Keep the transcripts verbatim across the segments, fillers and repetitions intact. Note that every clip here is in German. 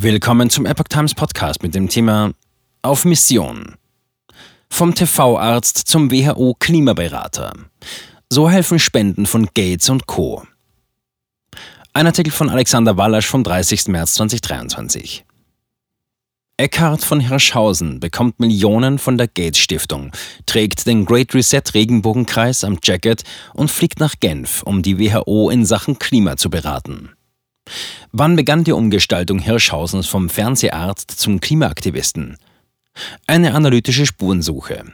Willkommen zum Epoch Times Podcast mit dem Thema Auf Mission. Vom T V-Arzt zum W H O-Klimaberater. So helfen Spenden von Gates und Co. Ein Artikel von Alexander Wallasch vom dreißigsten März zweitausenddreiundzwanzig. Eckart von Hirschhausen bekommt Millionen von der Gates-Stiftung, trägt den Great-Reset-Regenbogenkreis am Jacket und fliegt nach Genf, um die W H O in Sachen Klima zu beraten. Wann begann die Umgestaltung Hirschhausens vom Fernseharzt zum Klimaaktivisten? Eine analytische Spurensuche.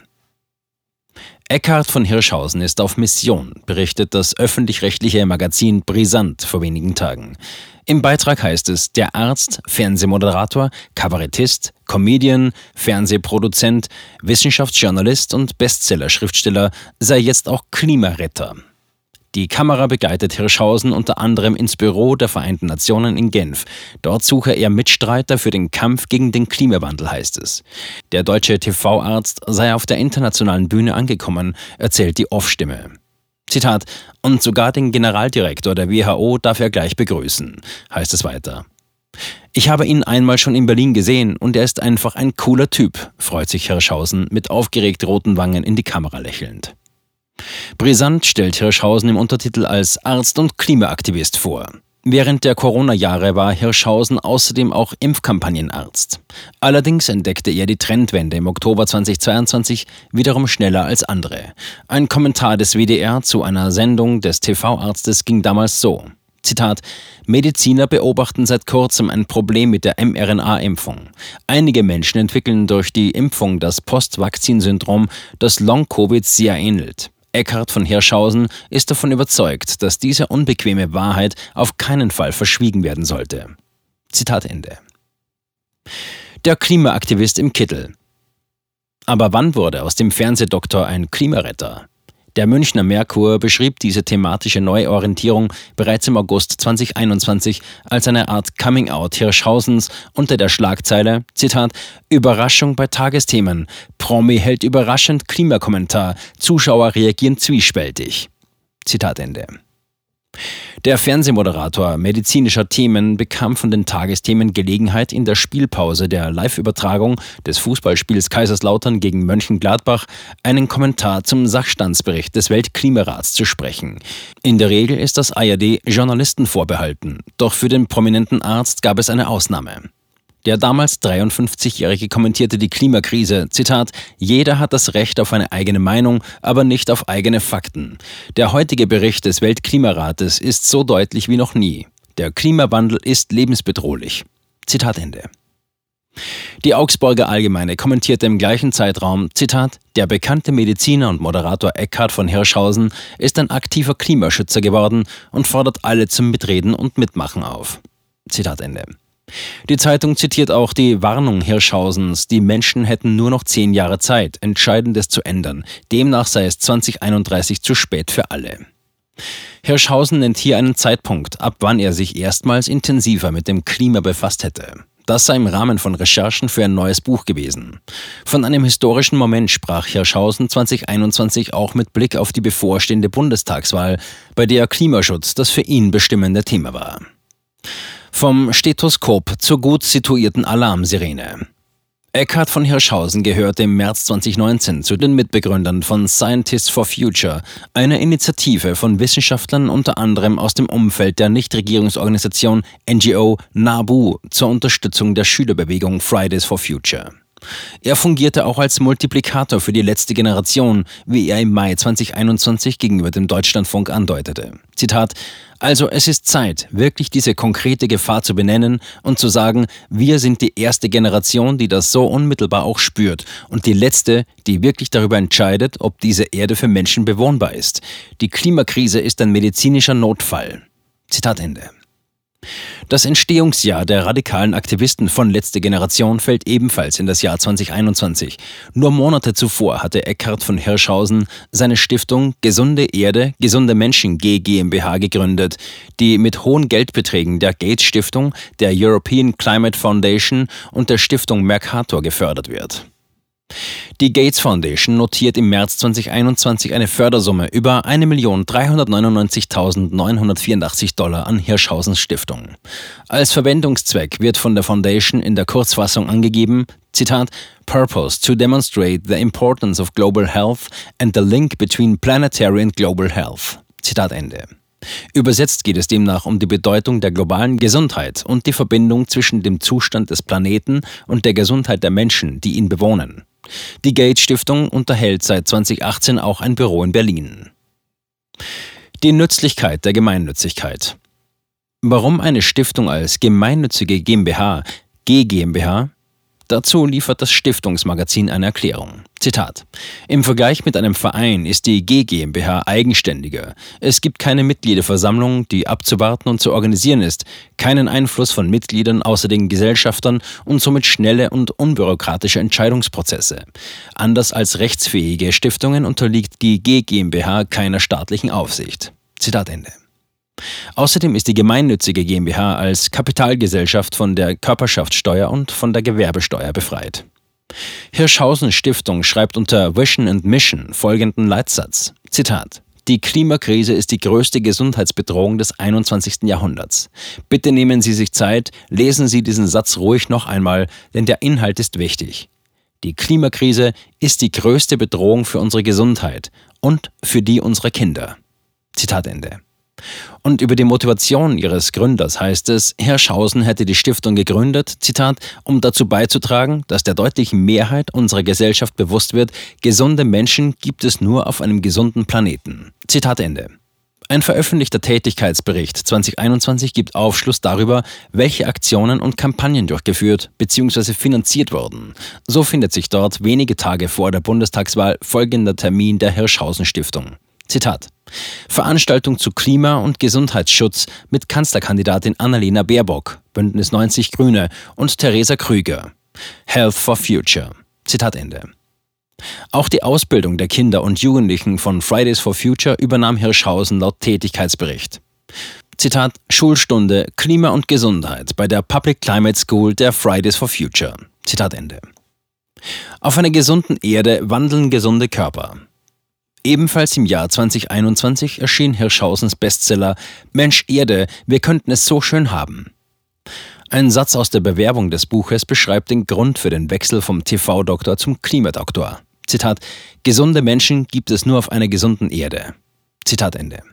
Eckart von Hirschhausen ist auf Mission, berichtet das öffentlich-rechtliche Magazin Brisant vor wenigen Tagen. Im Beitrag heißt es, der Arzt, Fernsehmoderator, Kabarettist, Comedian, Fernsehproduzent, Wissenschaftsjournalist und Bestseller-Schriftsteller sei jetzt auch Klimaretter. Die Kamera begleitet Hirschhausen unter anderem ins Büro der Vereinten Nationen in Genf. Dort suche er Mitstreiter für den Kampf gegen den Klimawandel, heißt es. Der deutsche T V-Arzt sei auf der internationalen Bühne angekommen, erzählt die Off-Stimme. Zitat, und sogar den Generaldirektor der W H O darf er gleich begrüßen, heißt es weiter. Ich habe ihn einmal schon in Berlin gesehen und er ist einfach ein cooler Typ, freut sich Hirschhausen mit aufgeregt roten Wangen in die Kamera lächelnd. Brisant stellt Hirschhausen im Untertitel als Arzt und Klimaaktivist vor. Während der Corona-Jahre war Hirschhausen außerdem auch Impfkampagnenarzt. Allerdings entdeckte er die Trendwende im Oktober zweitausendzweiundzwanzig wiederum schneller als andere. Ein Kommentar des W D R zu einer Sendung des T V-Arztes ging damals so. Zitat, Mediziner beobachten seit kurzem ein Problem mit der em R N A-Impfung. Einige Menschen entwickeln durch die Impfung das Post-Vakzin-Syndrom, das Long-Covid sehr ähnelt. Eckart von Hirschhausen ist davon überzeugt, dass diese unbequeme Wahrheit auf keinen Fall verschwiegen werden sollte. Zitat Ende. Der Klimaaktivist im Kittel. Aber wann wurde aus dem Fernsehdoktor ein Klimaretter? Der Münchner Merkur beschrieb diese thematische Neuorientierung bereits im August zweitausendeinundzwanzig als eine Art Coming-out Hirschhausens unter der Schlagzeile, Zitat, Überraschung bei Tagesthemen, Promi hält überraschend Klimakommentar, Zuschauer reagieren zwiespältig. Zitat Ende. Der Fernsehmoderator medizinischer Themen bekam von den Tagesthemen Gelegenheit, in der Spielpause der Live-Übertragung des Fußballspiels Kaiserslautern gegen Mönchengladbach einen Kommentar zum Sachstandsbericht des Weltklimarats zu sprechen. In der Regel ist das A R D Journalisten vorbehalten, doch für den prominenten Arzt gab es eine Ausnahme. Der damals dreiundfünfzigjährige kommentierte die Klimakrise, Zitat, jeder hat das Recht auf eine eigene Meinung, aber nicht auf eigene Fakten. Der heutige Bericht des Weltklimarates ist so deutlich wie noch nie. Der Klimawandel ist lebensbedrohlich. Zitat Ende. Die Augsburger Allgemeine kommentierte im gleichen Zeitraum, Zitat, der bekannte Mediziner und Moderator Eckart von Hirschhausen ist ein aktiver Klimaschützer geworden und fordert alle zum Mitreden und Mitmachen auf. Zitat Ende. Die Zeitung zitiert auch die Warnung Hirschhausens, die Menschen hätten nur noch zehn Jahre Zeit, Entscheidendes zu ändern. Demnach sei es zweitausendeinunddreißig zu spät für alle. Hirschhausen nennt hier einen Zeitpunkt, ab wann er sich erstmals intensiver mit dem Klima befasst hätte. Das sei im Rahmen von Recherchen für ein neues Buch gewesen. Von einem historischen Moment sprach Hirschhausen zweitausendeinundzwanzig auch mit Blick auf die bevorstehende Bundestagswahl, bei der Klimaschutz das für ihn bestimmende Thema war. Vom Stethoskop zur gut situierten Alarmsirene. Eckart von Hirschhausen gehörte im März zweitausendneunzehn zu den Mitbegründern von Scientists for Future, einer Initiative von Wissenschaftlern unter anderem aus dem Umfeld der Nichtregierungsorganisation N G O NABU zur Unterstützung der Schülerbewegung Fridays for Future. Er fungierte auch als Multiplikator für die letzte Generation, wie er im Mai zweitausendeinundzwanzig gegenüber dem Deutschlandfunk andeutete. Zitat, also es ist Zeit, wirklich diese konkrete Gefahr zu benennen und zu sagen, wir sind die erste Generation, die das so unmittelbar auch spürt und die letzte, die wirklich darüber entscheidet, ob diese Erde für Menschen bewohnbar ist. Die Klimakrise ist ein medizinischer Notfall. Zitat Ende. Das Entstehungsjahr der radikalen Aktivisten von Letzte Generation fällt ebenfalls in das Jahr zweitausendeinundzwanzig. Nur Monate zuvor hatte Eckart von Hirschhausen seine Stiftung Gesunde Erde, Gesunde Menschen G G M B H gegründet, die mit hohen Geldbeträgen der Gates-Stiftung, der European Climate Foundation und der Stiftung Mercator gefördert wird. Die Gates Foundation notiert im März zweitausendeinundzwanzig eine Fördersumme über eine Million dreihundertneunundneunzigtausendneunhundertvierundachtzig Dollar an Hirschhausens Stiftung. Als Verwendungszweck wird von der Foundation in der Kurzfassung angegeben, Zitat, Purpose to demonstrate the importance of global health and the link between planetary and global health. Zitat Ende. Übersetzt geht es demnach um die Bedeutung der globalen Gesundheit und die Verbindung zwischen dem Zustand des Planeten und der Gesundheit der Menschen, die ihn bewohnen. Die Gates-Stiftung unterhält seit zweitausendachtzehn auch ein Büro in Berlin. Die Nützlichkeit der Gemeinnützigkeit. Warum eine Stiftung als gemeinnützige GmbH, G GmbH? Dazu liefert das Stiftungsmagazin eine Erklärung. Zitat: Im Vergleich mit einem Verein ist die G GmbH eigenständiger. Es gibt keine Mitgliederversammlung, die abzuwarten und zu organisieren ist, keinen Einfluss von Mitgliedern außer den Gesellschaftern und somit schnelle und unbürokratische Entscheidungsprozesse. Anders als rechtsfähige Stiftungen unterliegt die G GmbH keiner staatlichen Aufsicht. Zitat Ende. Außerdem ist die gemeinnützige GmbH als Kapitalgesellschaft von der Körperschaftssteuer und von der Gewerbesteuer befreit. Hirschhausen Stiftung schreibt unter Vision and Mission folgenden Leitsatz, Zitat, die Klimakrise ist die größte Gesundheitsbedrohung des einundzwanzigsten Jahrhunderts. Bitte nehmen Sie sich Zeit, lesen Sie diesen Satz ruhig noch einmal, denn der Inhalt ist wichtig. Die Klimakrise ist die größte Bedrohung für unsere Gesundheit und für die unserer Kinder. Zitat Ende. Und über die Motivation ihres Gründers heißt es, Hirschhausen hätte die Stiftung gegründet, Zitat, um dazu beizutragen, dass der deutlichen Mehrheit unserer Gesellschaft bewusst wird, gesunde Menschen gibt es nur auf einem gesunden Planeten. Zitat Ende. Ein veröffentlichter Tätigkeitsbericht zweitausendeinundzwanzig gibt Aufschluss darüber, welche Aktionen und Kampagnen durchgeführt bzw. finanziert wurden. So findet sich dort wenige Tage vor der Bundestagswahl folgender Termin der Hirschhausen Stiftung. Zitat. Veranstaltung zu Klima- und Gesundheitsschutz mit Kanzlerkandidatin Annalena Baerbock, Bündnis neunzig Grüne und Theresa Krüger. Health for Future. Zitat Ende. Auch die Ausbildung der Kinder und Jugendlichen von Fridays for Future übernahm Hirschhausen laut Tätigkeitsbericht. Zitat, Schulstunde Klima und Gesundheit bei der Public Climate School der Fridays for Future. Zitat Ende. Auf einer gesunden Erde wandeln gesunde Körper. Ebenfalls im Jahr zweitausendeinundzwanzig erschien Hirschhausens Bestseller Mensch Erde, wir könnten es so schön haben. Ein Satz aus der Bewerbung des Buches beschreibt den Grund für den Wechsel vom T V-Doktor zum Klimadoktor. Zitat, gesunde Menschen gibt es nur auf einer gesunden Erde. Zitat Ende.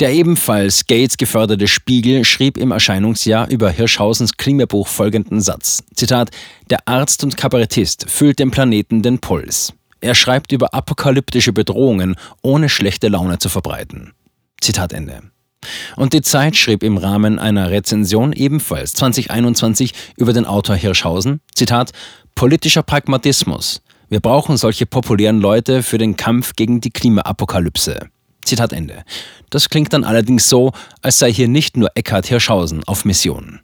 Der ebenfalls Gates geförderte Spiegel schrieb im Erscheinungsjahr über Hirschhausens Klimabuch folgenden Satz. Zitat, der Arzt und Kabarettist fühlt dem Planeten den Puls. Er schreibt über apokalyptische Bedrohungen, ohne schlechte Laune zu verbreiten. Zitat Ende. Und die Zeit schrieb im Rahmen einer Rezension ebenfalls zweitausendeinundzwanzig über den Autor Hirschhausen, Zitat, politischer Pragmatismus. Wir brauchen solche populären Leute für den Kampf gegen die Klimaapokalypse. Zitat Ende. Das klingt dann allerdings so, als sei hier nicht nur Eckart Hirschhausen auf Mission.